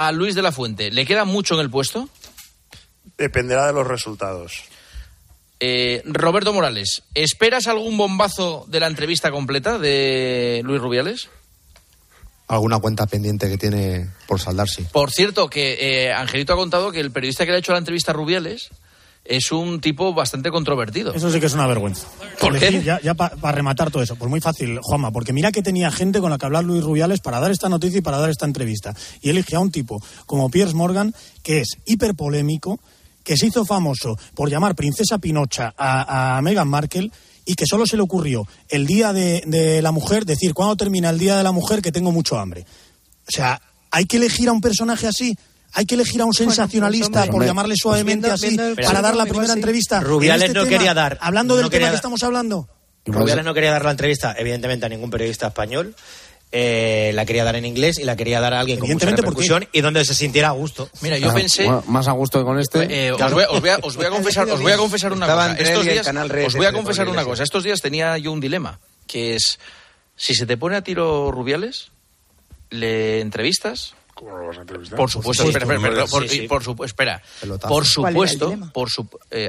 a Luis de la Fuente, ¿le queda mucho en el puesto? Dependerá de los resultados. Roberto Morales, ¿esperas algún bombazo de la entrevista completa de Luis Rubiales? Alguna cuenta pendiente que tiene por saldar, sí. Por cierto, que Angelito ha contado que el periodista que le ha hecho la entrevista a Rubiales es un tipo bastante controvertido. Eso sí que es una vergüenza. ¿Por qué? Decir, ya para rematar todo eso. Pues muy fácil, Juanma, porque mira que tenía gente con la que hablar Luis Rubiales para dar esta noticia y para dar esta entrevista. Y elige a un tipo como Piers Morgan, que es hiperpolémico, que se hizo famoso por llamar princesa Pinocha a Meghan Markle, y que solo se le ocurrió el Día de la Mujer decir, ¿cuándo termina el Día de la Mujer? Que tengo mucho hambre. O sea, ¿hay que elegir a un personaje así? ¿Hay que elegir a un sensacionalista, por llamarle suavemente así, para dar la primera entrevista? Rubiales no quería dar. Hablando del tema que estamos hablando. Rubiales no quería dar la entrevista, evidentemente, a ningún periodista español. La quería dar en inglés y la quería dar a alguien con mucha repercusión y donde se sintiera a gusto. Mira, yo pensé... Bueno, más a gusto que con este... Os voy a confesar una cosa. Estos días tenía yo un dilema, que es, si se te pone a tiro Rubiales, ¿le entrevistas? ¿Cómo lo vas a entrevistar? Por supuesto, espera. Por supuesto,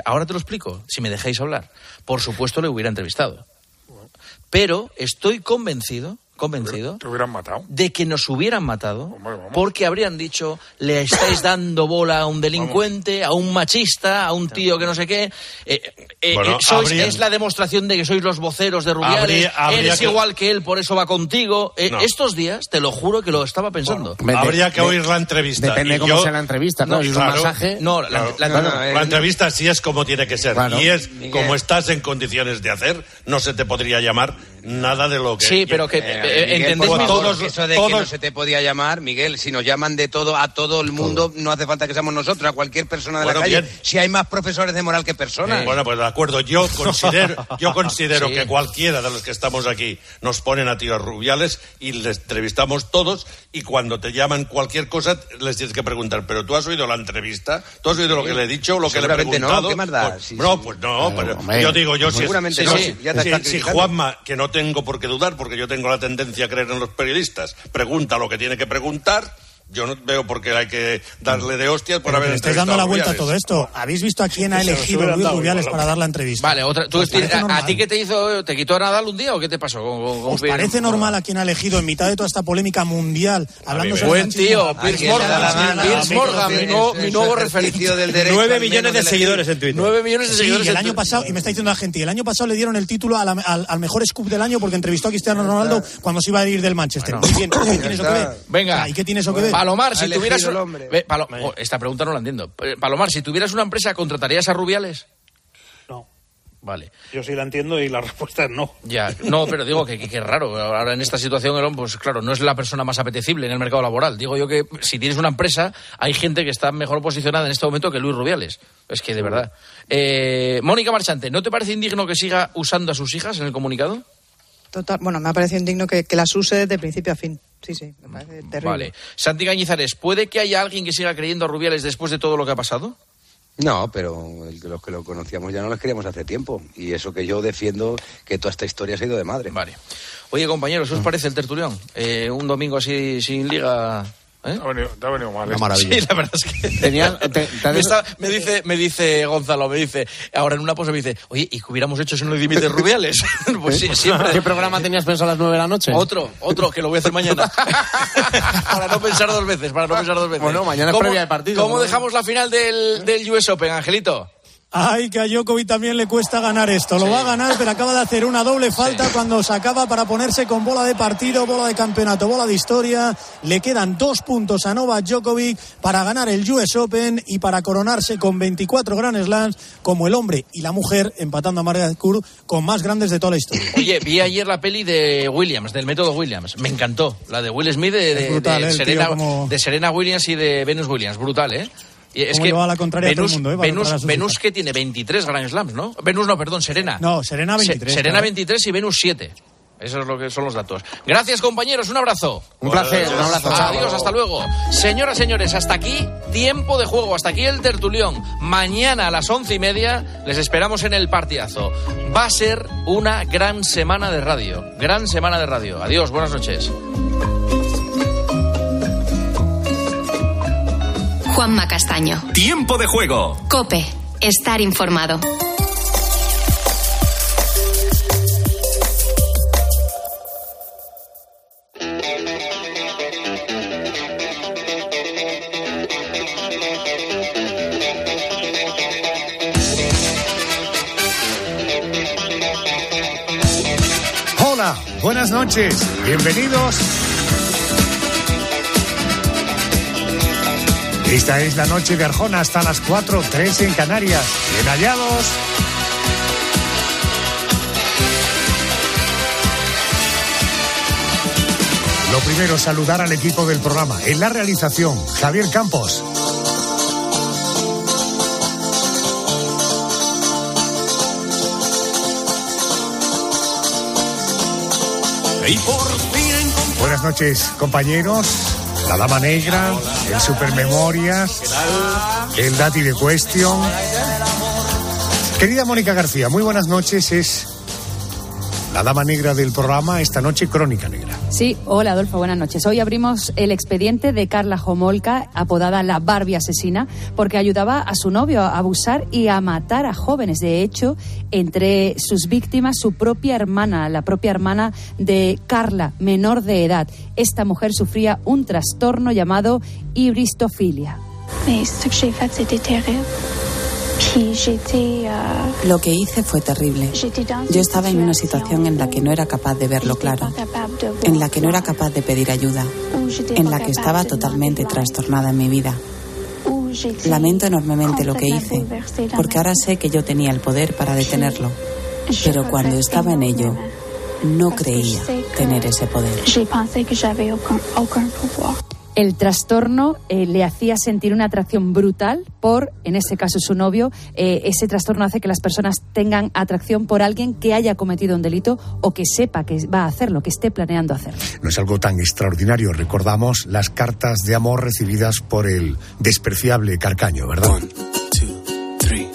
ahora te lo explico, si me dejáis hablar. Por supuesto le hubiera entrevistado. Pero estoy convencido de que nos hubieran matado. Hombre, porque habrían dicho, le estáis dando bola a un delincuente, a un machista, a un tío que no sé qué. Es la demostración de que sois los voceros de Rubiales. Eres igual que él, por eso va contigo. No. Estos días, te lo juro que lo estaba pensando. Bueno, habría que oír la entrevista. Depende cómo sea la entrevista. No, es claro, un masaje. No, la entrevista sí es como tiene que ser. Claro, y es como estás en condiciones de hacer, no se te podría llamar nada de lo que... Sí, pero que... Miguel, todos, eso de todos. Que no se te podía llamar, Miguel, si nos llaman de todo a todo el mundo, todo. No hace falta que seamos nosotros, a cualquier persona de la calle, bien. Si hay más profesores de moral que personas. Bueno, pues de acuerdo, yo considero sí. Que cualquiera de los que estamos aquí nos ponen a tiros Rubiales y les entrevistamos todos, y cuando te llaman cualquier cosa les tienes que preguntar, pero ¿tú has oído la entrevista? ¿Tú has oído lo que le he dicho, lo que le he preguntado? No, ¿qué más da? Pues, sí, no, sí. Pues no, pero yo digo, yo seguramente si Juanma, que no tengo por qué dudar, porque yo tengo la tendencia a creer en los periodistas, pregunta lo que tiene que preguntar. Yo no veo por qué hay que darle de hostias por haber entrevistado. Estáis dando la vuelta a todo esto. ¿Habéis visto a quién ha elegido Luis Rubiales para dar la entrevista? Vale, otra. ¿Tú a ti qué te hizo? ¿Te quitó a Nadal un día o qué te pasó? ¿Os parece normal a quién ha elegido en mitad de toda esta polémica mundial? Hablando buen tío, Piers Morgan, mi nuevo referenciado del derecho. 9 millones de seguidores en Twitter. 9 millones de seguidores el año pasado. Y me está diciendo la gente, el año pasado le dieron el título al mejor scoop del año porque entrevistó a Cristiano Ronaldo cuando se iba a ir del Manchester. Muy bien. ¿Y qué tiene eso que ver? Venga. ¿Y qué tiene eso que ver? Palomar, si tuvieras... esta pregunta no la entiendo. Palomar, si tuvieras una empresa, ¿contratarías a Rubiales? No. Vale. Yo sí la entiendo y la respuesta es no. Ya, no, pero digo que es raro. Ahora en esta situación, pues claro, no es la persona más apetecible en el mercado laboral. Digo yo que si tienes una empresa, hay gente que está mejor posicionada en este momento que Luis Rubiales. Es que de verdad. Mónica Marchante, ¿no te parece indigno que siga usando a sus hijas en el comunicado? Total, bueno, me ha parecido indigno que las use de principio a fin. Sí, me parece terrible. Vale. Santi Cañizares, ¿puede que haya alguien que siga creyendo a Rubiales después de todo lo que ha pasado? No, pero los que lo conocíamos ya no los queríamos hace tiempo. Y eso que yo defiendo, que toda esta historia se ha ido de madre. Vale. Oye, compañeros, ¿os parece el tertulión? Un domingo así sin liga... Te ha venido mal. Una maravilla. Sí, la verdad es que... Me dice Gonzalo, ahora en una pose me dice, oye, ¿y qué hubiéramos hecho si no le dimite Rubiales? Pues sí, siempre. ¿Qué programa tenías pensado a las 9 de la noche? Otro, que lo voy a hacer mañana. Para no pensar dos veces. Bueno, mañana es previa de partido. ¿Cómo dejamos la final del US Open, Angelito? Ay, que a Djokovic también le cuesta ganar esto. Lo va a ganar, pero acaba de hacer una doble falta cuando se acaba para ponerse con bola de partido, bola de campeonato, bola de historia. Le quedan 2 puntos a Novak Djokovic para ganar el US Open y para coronarse con 24 Grand Slams como el hombre y la mujer, empatando a Margaret Court con más grandes de toda la historia. Oye, vi ayer la peli de Williams, del método Williams. Me encantó. La de Will Smith, de Serena Williams y de Venus Williams. Brutal, ¿eh? Y es que va a la contraria a todo el mundo, Venus que tiene 23 Grand Slams, ¿no? Serena. No, Serena 23. Serena claro. 23 y Venus 7. Eso es lo que son los datos. Gracias, compañeros, un abrazo. Un placer, un abrazo. Adiós, hasta luego. Señoras, señores, hasta aquí Tiempo de Juego, hasta aquí el tertulión. Mañana a las 11:30 les esperamos en el partidazo. Va a ser una gran semana de radio. Gran semana de radio. Adiós, buenas noches. Juanma Castaño. Tiempo de juego. COPE. Estar informado. Hola, buenas noches. Bienvenidos. Esta es la noche de Arjona hasta las 4, 3 en Canarias. Bien hallados. Lo primero, saludar al equipo del programa. En la realización, Javier Campos. Hey. Buenas noches, compañeros. La Dama Negra, el Supermemorias, el Dati de Cuestión. Querida Mónica García, muy buenas noches. Es la Dama Negra del programa, esta noche Crónica Negra. Sí, hola Adolfo, buenas noches. Hoy abrimos el expediente de Karla Homolka, apodada la Barbie Asesina, porque ayudaba a su novio a abusar y a matar a jóvenes. De hecho, entre sus víctimas, su propia hermana, la propia hermana de Karla, menor de edad. Esta mujer sufría un trastorno llamado hibristofilia. Lo que hice fue terrible. Yo estaba en una situación en la que no era capaz de verlo claro, en la que no era capaz de pedir ayuda, en la que estaba totalmente trastornada en mi vida. Lamento enormemente lo que hice, porque ahora sé que yo tenía el poder para detenerlo, pero cuando estaba en ello, no creía tener ese poder. El trastorno le hacía sentir una atracción brutal por, en este caso, su novio. Ese trastorno hace que las personas tengan atracción por alguien que haya cometido un delito o que sepa que va a hacerlo, que esté planeando hacerlo. No es algo tan extraordinario. Recordamos las cartas de amor recibidas por el despreciable Carcaño, ¿verdad? 1, 2, 3.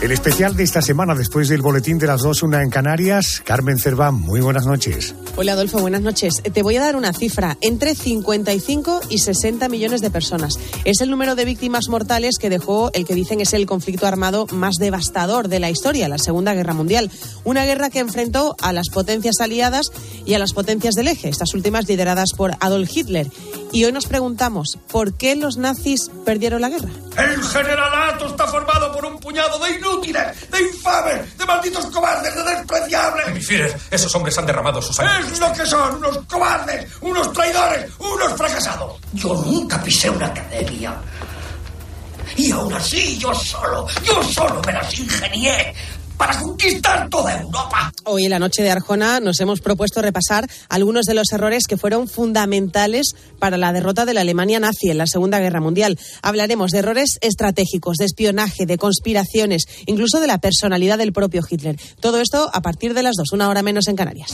El especial de esta semana, después del boletín de las 2, 1 en Canarias. Carmen Cerván, muy buenas noches. Hola Adolfo, buenas noches. Te voy a dar una cifra, entre 55 y 60 millones de personas. Es el número de víctimas mortales que dejó el que dicen es el conflicto armado más devastador de la historia, la Segunda Guerra Mundial. Una guerra que enfrentó a las potencias aliadas y a las potencias del eje, estas últimas lideradas por Adolf Hitler. Y hoy nos preguntamos, ¿por qué los nazis perdieron la guerra? El generalato está formado por un puñado de inútiles, de infames, de malditos cobardes, de despreciables. Mi Führer, esos hombres han derramado sus sangre. ¡Es lo que son! ¡Unos cobardes! ¡Unos traidores! ¡Unos fracasados! Yo nunca pisé una academia. Y aún así, yo solo me las ingenié para conquistar toda Europa. Hoy en la noche de Arjona nos hemos propuesto repasar algunos de los errores que fueron fundamentales para la derrota de la Alemania nazi en la Segunda Guerra Mundial. Hablaremos de errores estratégicos, de espionaje, de conspiraciones, incluso de la personalidad del propio Hitler. Todo esto a partir de las 2, una hora menos en Canarias.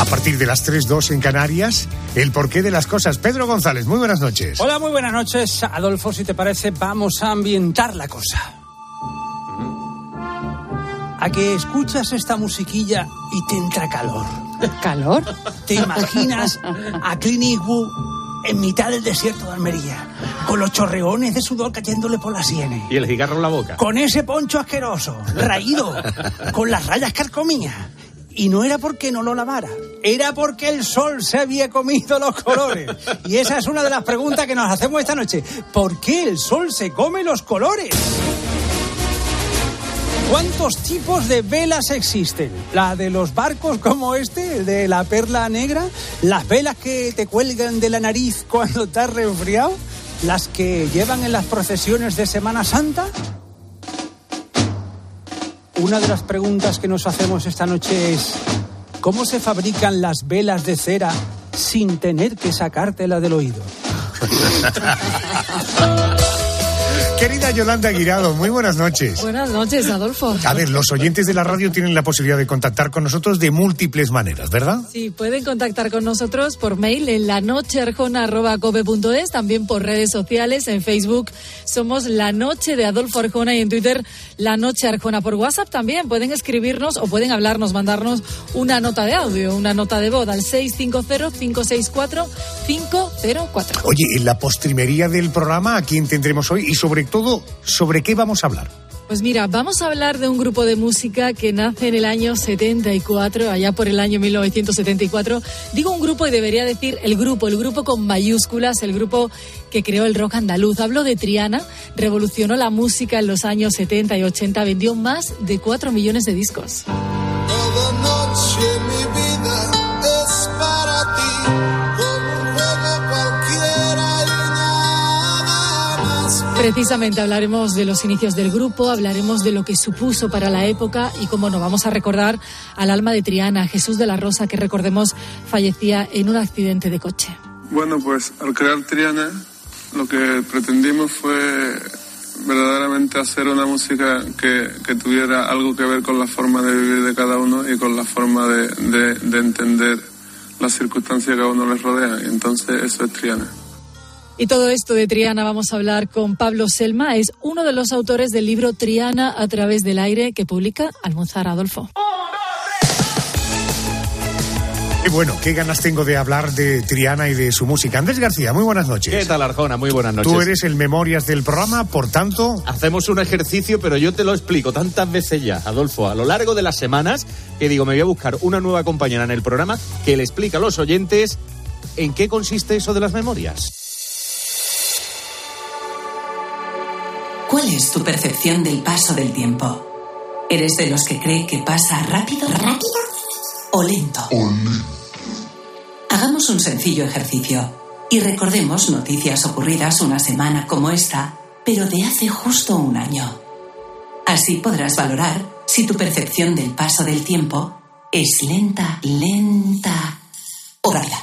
A partir de las 3, 2 en Canarias, el porqué de las cosas. Pedro González, muy buenas noches. Hola, muy buenas noches. Adolfo, si te parece, vamos a ambientar la cosa. A que escuchas esta musiquilla y te entra calor. ¿Calor? Te imaginas a Clint Eastwood en mitad del desierto de Almería, con los chorreones de sudor cayéndole por las sienes. Y el cigarro en la boca. Con ese poncho asqueroso, raído, con las rayas carcomidas. Y no era porque no lo lavara, era porque el sol se había comido los colores. Y esa es una de las preguntas que nos hacemos esta noche. ¿Por qué el sol se come los colores? ¿Cuántos tipos de velas existen? ¿La de los barcos como este, el de la perla negra? ¿Las velas que te cuelgan de la nariz cuando estás resfriado? ¿Las que llevan en las procesiones de Semana Santa? Una de las preguntas que nos hacemos esta noche es ¿cómo se fabrican las velas de cera sin tener que sacártela del oído? Querida Yolanda Guirado, muy buenas noches. Buenas noches, Adolfo. A ver, los oyentes de la radio tienen la posibilidad de contactar con nosotros de múltiples maneras, ¿verdad? Sí, pueden contactar con nosotros por mail en lanochearjona@cope.es, también por redes sociales, en Facebook somos La Noche de Adolfo Arjona y en Twitter La Noche Arjona. Por WhatsApp también pueden escribirnos o pueden hablarnos, mandarnos una nota de audio, una nota de voz al 650-564-504. Oye, en la postrimería del programa, ¿a quién tendremos hoy? Y sobre todo, ¿sobre qué vamos a hablar? Pues mira, vamos a hablar de un grupo de música que nace en el año 74, allá por el año 1974. Digo un grupo y debería decir el grupo con mayúsculas, el grupo que creó el rock andaluz. Hablo de Triana, revolucionó la música en los años 70 y 80, vendió más de 4 millones de discos. Toda noche mi vida es para ti. Precisamente hablaremos de los inicios del grupo, hablaremos de lo que supuso para la época y, como no, vamos a recordar al alma de Triana, Jesús de la Rosa, que recordemos fallecía en un accidente de coche. Bueno, pues al crear Triana lo que pretendimos fue verdaderamente hacer una música que tuviera algo que ver con la forma de vivir de cada uno y con la forma de entender las circunstancias que a uno les rodean. Entonces eso es Triana. Y todo esto de Triana vamos a hablar con Pablo Selma, es uno de los autores del libro Triana a través del aire, que publica Almuzar, Adolfo. Y bueno, qué ganas tengo de hablar de Triana y de su música. Andrés García, muy buenas noches. ¿Qué tal, Arjona? Muy buenas noches. Tú eres el Memorias del programa, por tanto... Hacemos un ejercicio, pero yo te lo explico tantas veces ya, Adolfo, a lo largo de las semanas, que digo, me voy a buscar una nueva compañera en el programa que le explica a los oyentes en qué consiste eso de las memorias. ¿Cuál es tu percepción del paso del tiempo? ¿Eres de los que cree que pasa rápido o lento? Hagamos un sencillo ejercicio y recordemos noticias ocurridas una semana como esta, pero de hace justo un año. Así podrás valorar si tu percepción del paso del tiempo es lenta o rápida.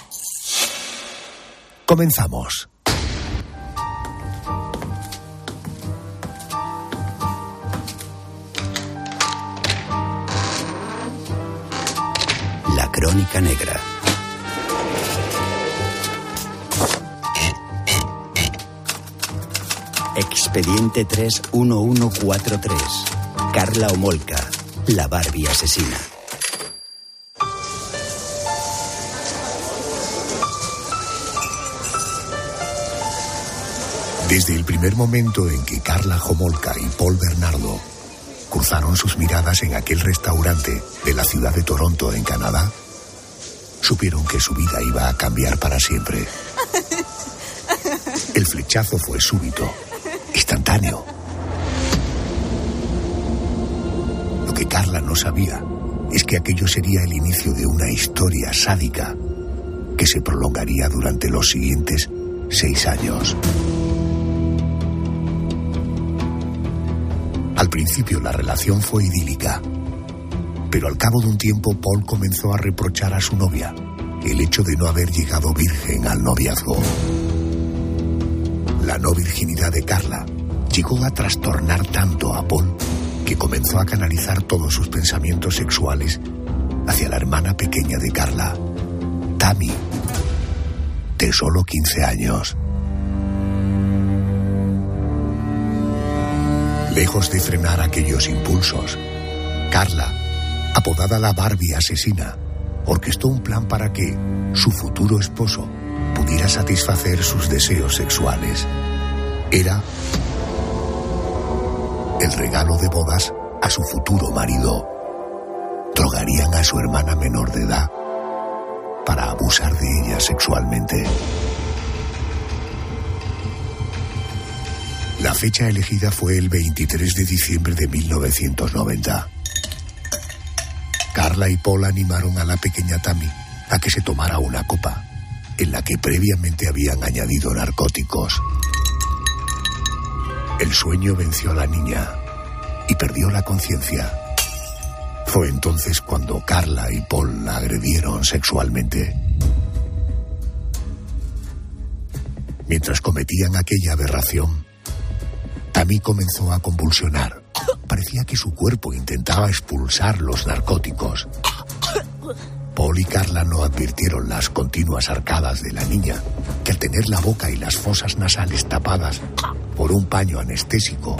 Comenzamos. Crónica negra. Expediente 31143. Karla Homolka, la Barbie asesina. Desde el primer momento en que Karla Homolka y Paul Bernardo cruzaron sus miradas en aquel restaurante de la ciudad de Toronto, en Canadá, supieron que su vida iba a cambiar para siempre. El flechazo fue súbito, instantáneo. Lo que Karla no sabía es que aquello sería el inicio de una historia sádica que se prolongaría durante los siguientes 6 años. Al principio la relación fue idílica. Pero al cabo de un tiempo, Paul comenzó a reprochar a su novia el hecho de no haber llegado virgen al noviazgo. La no virginidad de Karla llegó a trastornar tanto a Paul que comenzó a canalizar todos sus pensamientos sexuales hacia la hermana pequeña de Karla, Tammy, de solo 15 años. Lejos de frenar aquellos impulsos, Karla, apodada la Barbie asesina, orquestó un plan para que su futuro esposo pudiera satisfacer sus deseos sexuales. Era el regalo de bodas a su futuro marido. Drogarían a su hermana menor de edad para abusar de ella sexualmente. La fecha elegida fue el 23 de diciembre de 1990. Karla y Paul animaron a la pequeña Tammy a que se tomara una copa, en la que previamente habían añadido narcóticos. El sueño venció a la niña y perdió la conciencia. Fue entonces cuando Karla y Paul la agredieron sexualmente. Mientras cometían aquella aberración, Tammy comenzó a convulsionar. Parecía que su cuerpo intentaba expulsar los narcóticos. Paul y Karla no advirtieron las continuas arcadas de la niña, que al tener la boca y las fosas nasales tapadas por un paño anestésico,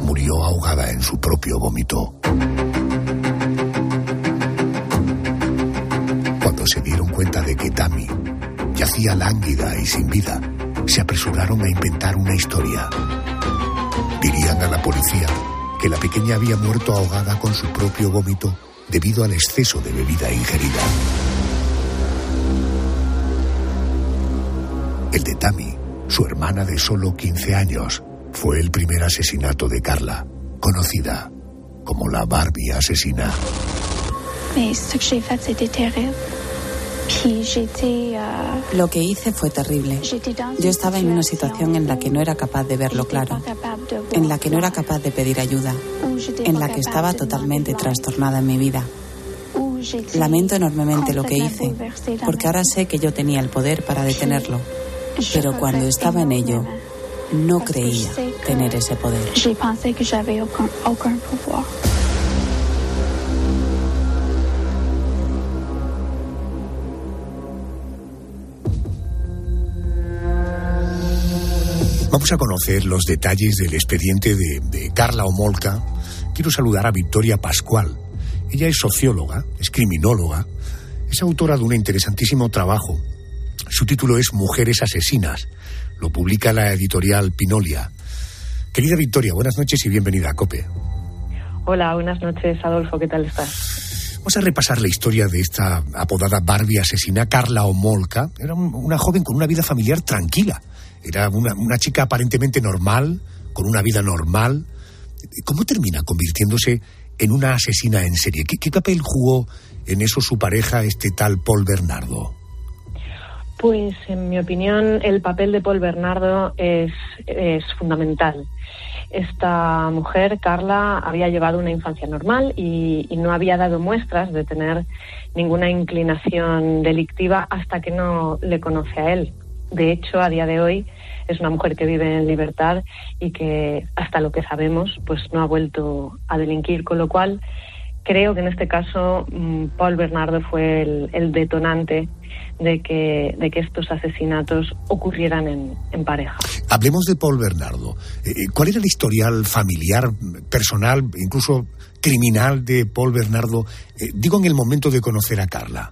murió ahogada en su propio vómito. Cuando se dieron cuenta de que Tammy yacía lánguida y sin vida, se apresuraron a inventar una historia. Dirían a la policía que la pequeña había muerto ahogada con su propio vómito debido al exceso de bebida ingerida. El de Tammy, su hermana de solo 15 años, fue el primer asesinato de Karla, conocida como la Barbie Asesina. Lo que hice fue terrible. Yo estaba en una situación en la que no era capaz de verlo claro, en la que no era capaz de pedir ayuda, en la que estaba totalmente trastornada en mi vida. Lamento enormemente lo que hice, porque ahora sé que yo tenía el poder para detenerlo, pero cuando estaba en ello, no creía tener ese poder. Vamos a conocer los detalles del expediente de Karla Homolka. Quiero saludar a Victoria Pascual. Ella es socióloga, es criminóloga, es autora de un interesantísimo trabajo. Su título es Mujeres asesinas. Lo publica la editorial Pinolia. Querida Victoria, buenas noches y bienvenida a Cope. Hola, buenas noches, Adolfo. ¿Qué tal estás? Vamos a repasar la historia de esta apodada Barbie asesina, Karla Homolka. Era una joven con una vida familiar tranquila. Era una chica aparentemente normal, con una vida normal. ¿Cómo termina convirtiéndose en una asesina en serie? ¿Qué papel jugó en eso su pareja, este tal Paul Bernardo? Pues, en mi opinión, el papel de Paul Bernardo es fundamental. Esta mujer, Karla, había llevado una infancia normal y no había dado muestras de tener ninguna inclinación delictiva hasta que no le conoce a él. De hecho, a día de hoy es una mujer que vive en libertad y que, hasta lo que sabemos, pues no ha vuelto a delinquir. Con lo cual, creo que en este caso Paul Bernardo fue el detonante de que estos asesinatos ocurrieran en pareja. Hablemos de Paul Bernardo. ¿Cuál era el historial familiar, personal, incluso criminal de Paul Bernardo? Digo, en el momento de conocer a Karla.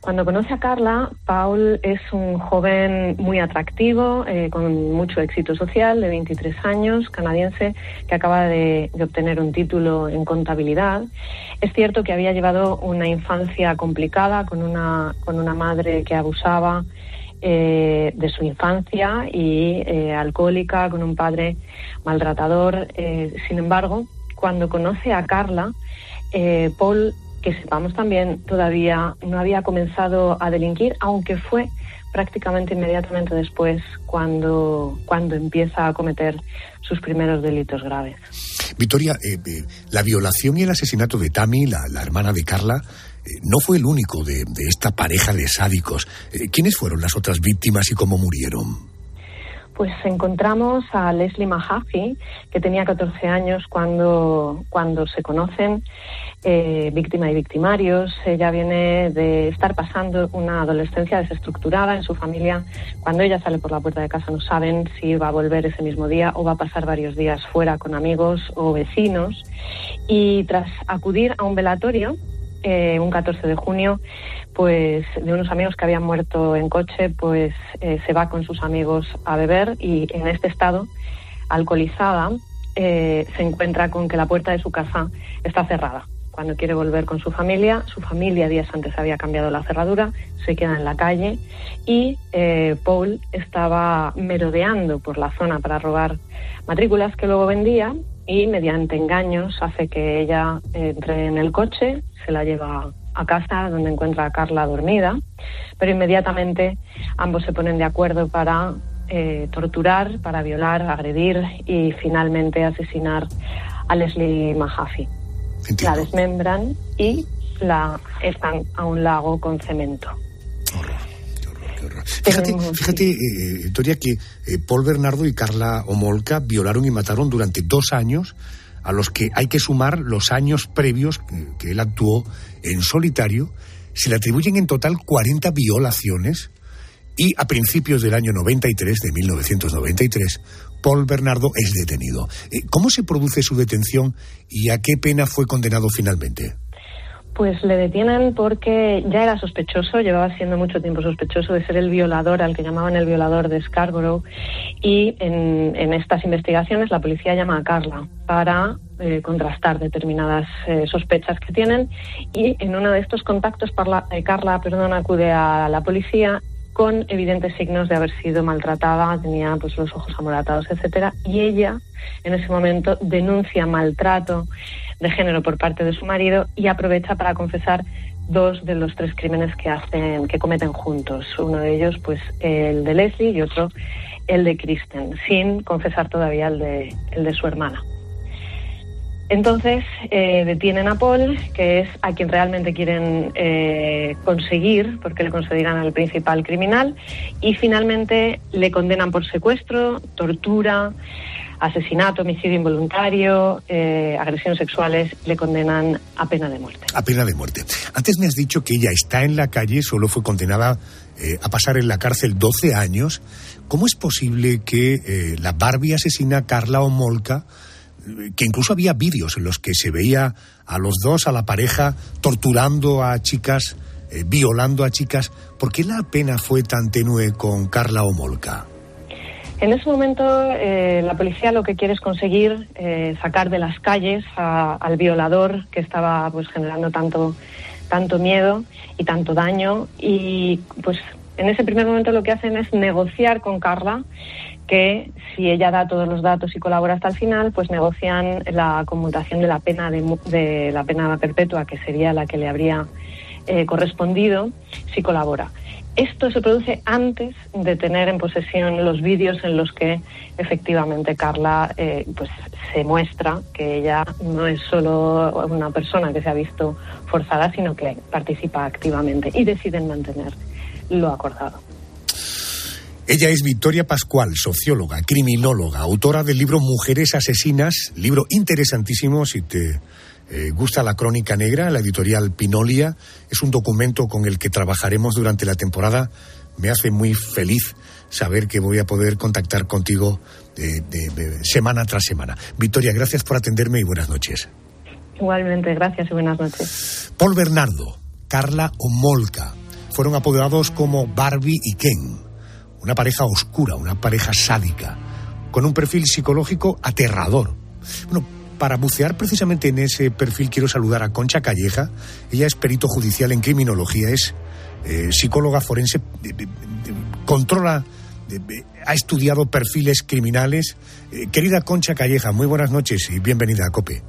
Cuando conoce a Karla, Paul es un joven muy atractivo, con mucho éxito social, de 23 años, canadiense, que acaba de obtener un título en contabilidad. Es cierto que había llevado una infancia complicada, con una madre que abusaba de su infancia y alcohólica, con un padre maltratador. Sin embargo, cuando conoce a Karla, Paul, que sepamos también, todavía no había comenzado a delinquir, aunque fue prácticamente inmediatamente después cuando empieza a cometer sus primeros delitos graves. Victoria, la violación y el asesinato de Tammy, la hermana de Karla, no fue el único de esta pareja de sádicos. ¿Quiénes fueron las otras víctimas y cómo murieron? Pues encontramos a Leslie Mahaffey, que tenía 14 años cuando se conocen, víctima y victimarios. Ella viene de estar pasando una adolescencia desestructurada en su familia. Cuando ella sale por la puerta de casa no saben si va a volver ese mismo día o va a pasar varios días fuera con amigos o vecinos. Y tras acudir a un velatorio, un 14 de junio, pues de unos amigos que habían muerto en coche, pues se va con sus amigos a beber y en este estado, alcoholizada, se encuentra con que la puerta de su casa está cerrada. Cuando quiere volver con su familia días antes había cambiado la cerradura, se queda en la calle y Paul estaba merodeando por la zona para robar matrículas que luego vendía y mediante engaños hace que ella entre en el coche, se la lleva a casa donde encuentra a Karla dormida, pero inmediatamente ambos se ponen de acuerdo para torturar, para violar, agredir y finalmente asesinar a Leslie Mahaffey. La desmembran y la echan a un lago con cemento. Fíjate, Victoria, que Paul Bernardo y Karla Homolka violaron y mataron durante 2 años, a los que hay que sumar los años previos que él actuó en solitario. Se le atribuyen en total 40 violaciones y a principios del año 93, de 1993, Paul Bernardo es detenido. ¿Cómo se produce su detención y a qué pena fue condenado finalmente? Pues le detienen porque ya era sospechoso, llevaba siendo mucho tiempo sospechoso de ser el violador, al que llamaban el violador de Scarborough, y en estas investigaciones la policía llama a Karla para contrastar determinadas sospechas que tienen, y en uno de estos contactos Karla acude a la policía con evidentes signos de haber sido maltratada, tenía pues los ojos amoratados, etcétera, y ella en ese momento denuncia maltrato de género por parte de su marido y aprovecha para confesar 2 de los 3 crímenes que cometen juntos, uno de ellos pues el de Leslie y otro el de Kristen, sin confesar todavía el de su hermana. Entonces detienen a Paul, que es a quien realmente quieren conseguir, porque le consideran al principal criminal, y finalmente le condenan por secuestro, tortura, asesinato, homicidio involuntario, agresiones sexuales, le condenan a pena de muerte. A pena de muerte. Antes me has dicho que ella está en la calle, solo fue condenada a pasar en la cárcel 12 años. ¿Cómo es posible que la Barbie asesina Karla Homolka, que incluso había vídeos en los que se veía a los dos, a la pareja, torturando a chicas, violando a chicas, por qué la pena fue tan tenue con Karla Homolka? En ese momento la policía lo que quiere es conseguir sacar de las calles al violador que estaba pues generando tanto miedo y tanto daño, y pues en ese primer momento lo que hacen es negociar con Karla, que si ella da todos los datos y colabora hasta el final, pues negocian la conmutación de la pena de la pena perpetua, que sería la que le habría correspondido si colabora. Esto se produce antes de tener en posesión los vídeos en los que efectivamente Karla pues se muestra que ella no es solo una persona que se ha visto forzada, sino que participa activamente, y deciden mantener lo acordado. Ella es Victoria Pascual, socióloga, criminóloga, autora del libro Mujeres asesinas, libro interesantísimo si te gusta la crónica negra, la editorial Pinolia. Es un documento con el que trabajaremos durante la temporada. Me hace muy feliz saber que voy a poder contactar contigo semana tras semana. Victoria, gracias por atenderme y buenas noches. Igualmente, gracias y buenas noches. Paul Bernardo, Karla Homolka, fueron apodados como Barbie y Ken. Una pareja oscura, una pareja sádica, con un perfil psicológico aterrador. Bueno, para bucear precisamente en ese perfil quiero saludar a Concha Calleja. Ella es perito judicial en criminología, es psicóloga forense, ha estudiado perfiles criminales. Querida Concha Calleja, muy buenas noches y bienvenida a COPE.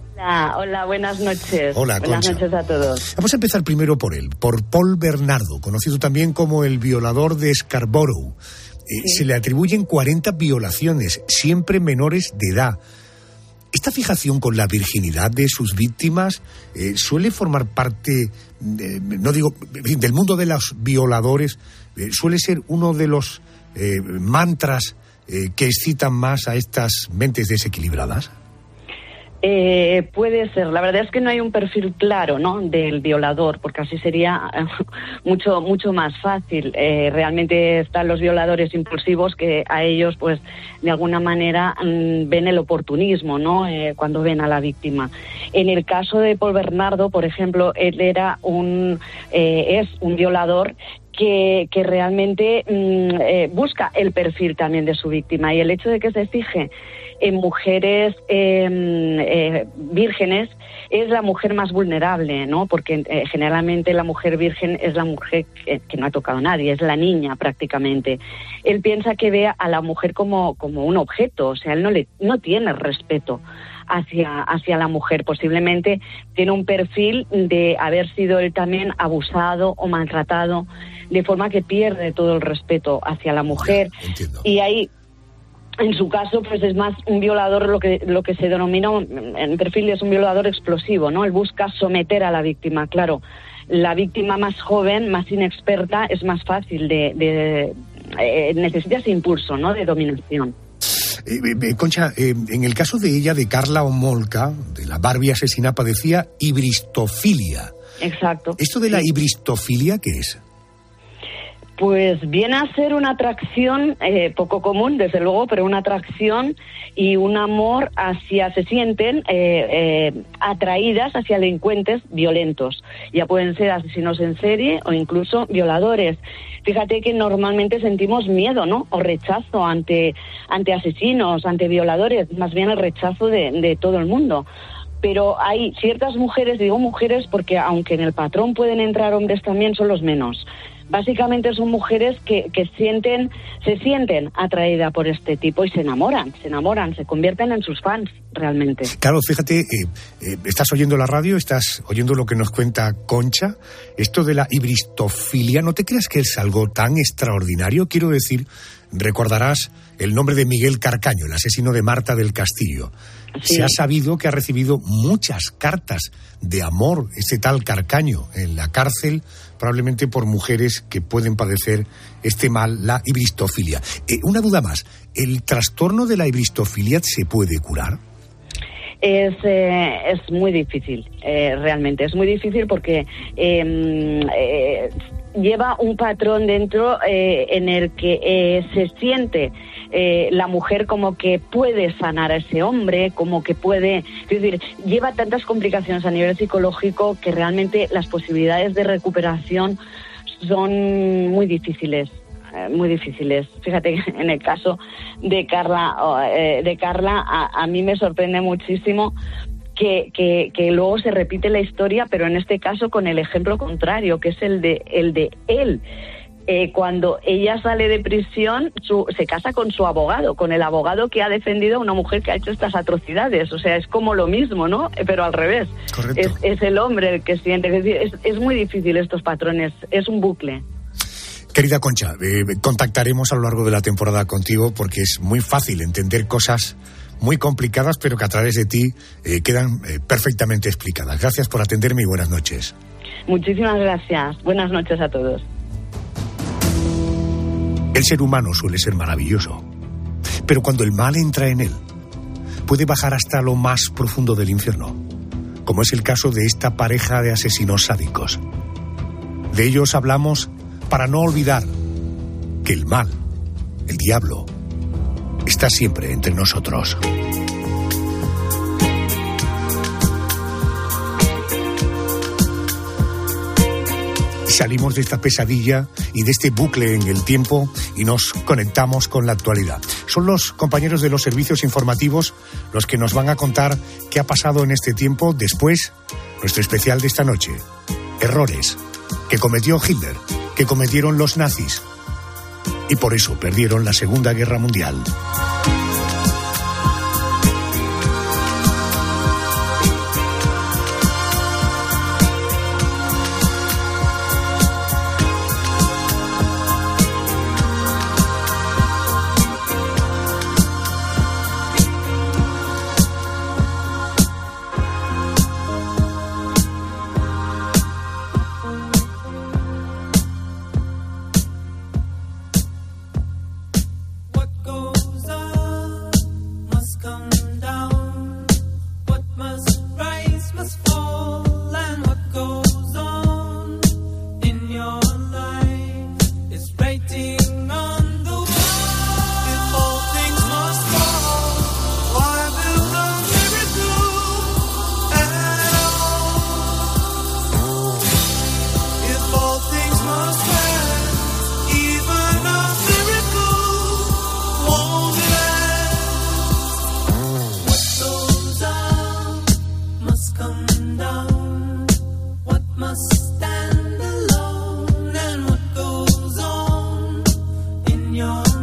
Hola, buenas noches. Hola, buenas noches a todos. Vamos a empezar primero por Paul Bernardo, conocido también como el violador de Scarborough. Sí. Se le atribuyen 40 violaciones, siempre menores de edad. ¿Esta fijación con la virginidad de sus víctimas suele formar parte, del mundo de los violadores? ¿Suele ser uno de los mantras que excitan más a estas mentes desequilibradas? Puede ser. La verdad es que no hay un perfil claro, ¿no?, del violador, porque así sería mucho más fácil. Realmente están los violadores impulsivos, que a ellos, pues, de alguna manera ven el oportunismo, ¿no?, cuando ven a la víctima. En el caso de Paul Bernardo, por ejemplo, él era es un violador que realmente busca el perfil también de su víctima, y el hecho de que se fije en mujeres vírgenes es la mujer más vulnerable, ¿no? Porque generalmente la mujer virgen es la mujer que no ha tocado a nadie, es la niña prácticamente. Él piensa que ve a la mujer como un objeto, o sea, él no tiene respeto hacia la mujer. Posiblemente tiene un perfil de haber sido él también abusado o maltratado, de forma que pierde todo el respeto hacia la mujer. Entiendo. Y ahí, en su caso, pues es más un violador, lo que se denomina en perfil es un violador explosivo, ¿no? Él busca someter a la víctima, claro. la víctima más joven, más inexperta, es más fácil necesita ese impulso, ¿no?, de dominación. Concha, en el caso de ella, de Karla Homolka, de la Barbie asesina, padecía hibristofilia. Exacto. ¿Esto de la hibristofilia qué es? Pues viene a ser una atracción poco común, desde luego, pero una atracción y un amor hacia, se sienten atraídas hacia delincuentes violentos. Ya pueden ser asesinos en serie o incluso violadores. Fíjate que normalmente sentimos miedo, ¿no?, o rechazo ante asesinos, ante violadores, más bien el rechazo de todo el mundo. Pero hay ciertas mujeres, digo mujeres porque aunque en el patrón pueden entrar hombres también, son los menos. Básicamente son mujeres que se sienten atraídas por este tipo y se enamoran, se convierten en sus fans realmente. Claro, fíjate, estás oyendo la radio, estás oyendo lo que nos cuenta Concha. Esto de la hibristofilia, ¿no te creas que es algo tan extraordinario? Quiero decir, recordarás el nombre de Miguel Carcaño, el asesino de Marta del Castillo. Sí. Se ha sabido que ha recibido muchas cartas de amor, este tal Carcaño, en la cárcel, probablemente por mujeres que pueden padecer este mal, la hibristofilia. Una duda más, ¿el trastorno de la hibristofilia se puede curar? Es muy difícil, realmente, es muy difícil porque lleva un patrón dentro en el que se siente la mujer como que puede sanar a ese hombre, como que puede... Es decir, lleva tantas complicaciones a nivel psicológico que realmente las posibilidades de recuperación son muy difíciles. Fíjate que en el caso de Karla, a mí me sorprende muchísimo que luego se repite la historia, pero en este caso con el ejemplo contrario, que es el de él. Cuando ella sale de prisión, se casa con su abogado, con el abogado que ha defendido a una mujer que ha hecho estas atrocidades. O sea, es como lo mismo, ¿no?, pero al revés. Correcto. Es el hombre el que siente. Es muy difícil estos patrones, es un bucle. Querida Concha, contactaremos a lo largo de la temporada contigo porque es muy fácil entender cosas muy complicadas, pero que a través de ti quedan perfectamente explicadas. Gracias por atenderme y buenas noches. Muchísimas gracias. Buenas noches a todos. El ser humano suele ser maravilloso, pero cuando el mal entra en él, puede bajar hasta lo más profundo del infierno, como es el caso de esta pareja de asesinos sádicos. De ellos hablamos para no olvidar que el mal, el diablo, está siempre entre nosotros. Salimos de esta pesadilla y de este bucle en el tiempo y nos conectamos con la actualidad. Son los compañeros de los servicios informativos los que nos van a contar qué ha pasado en este tiempo. Después, nuestro especial de esta noche. Errores que cometió Hitler, que cometieron los nazis y por eso perdieron la Segunda Guerra Mundial. Stand alone and what goes on in your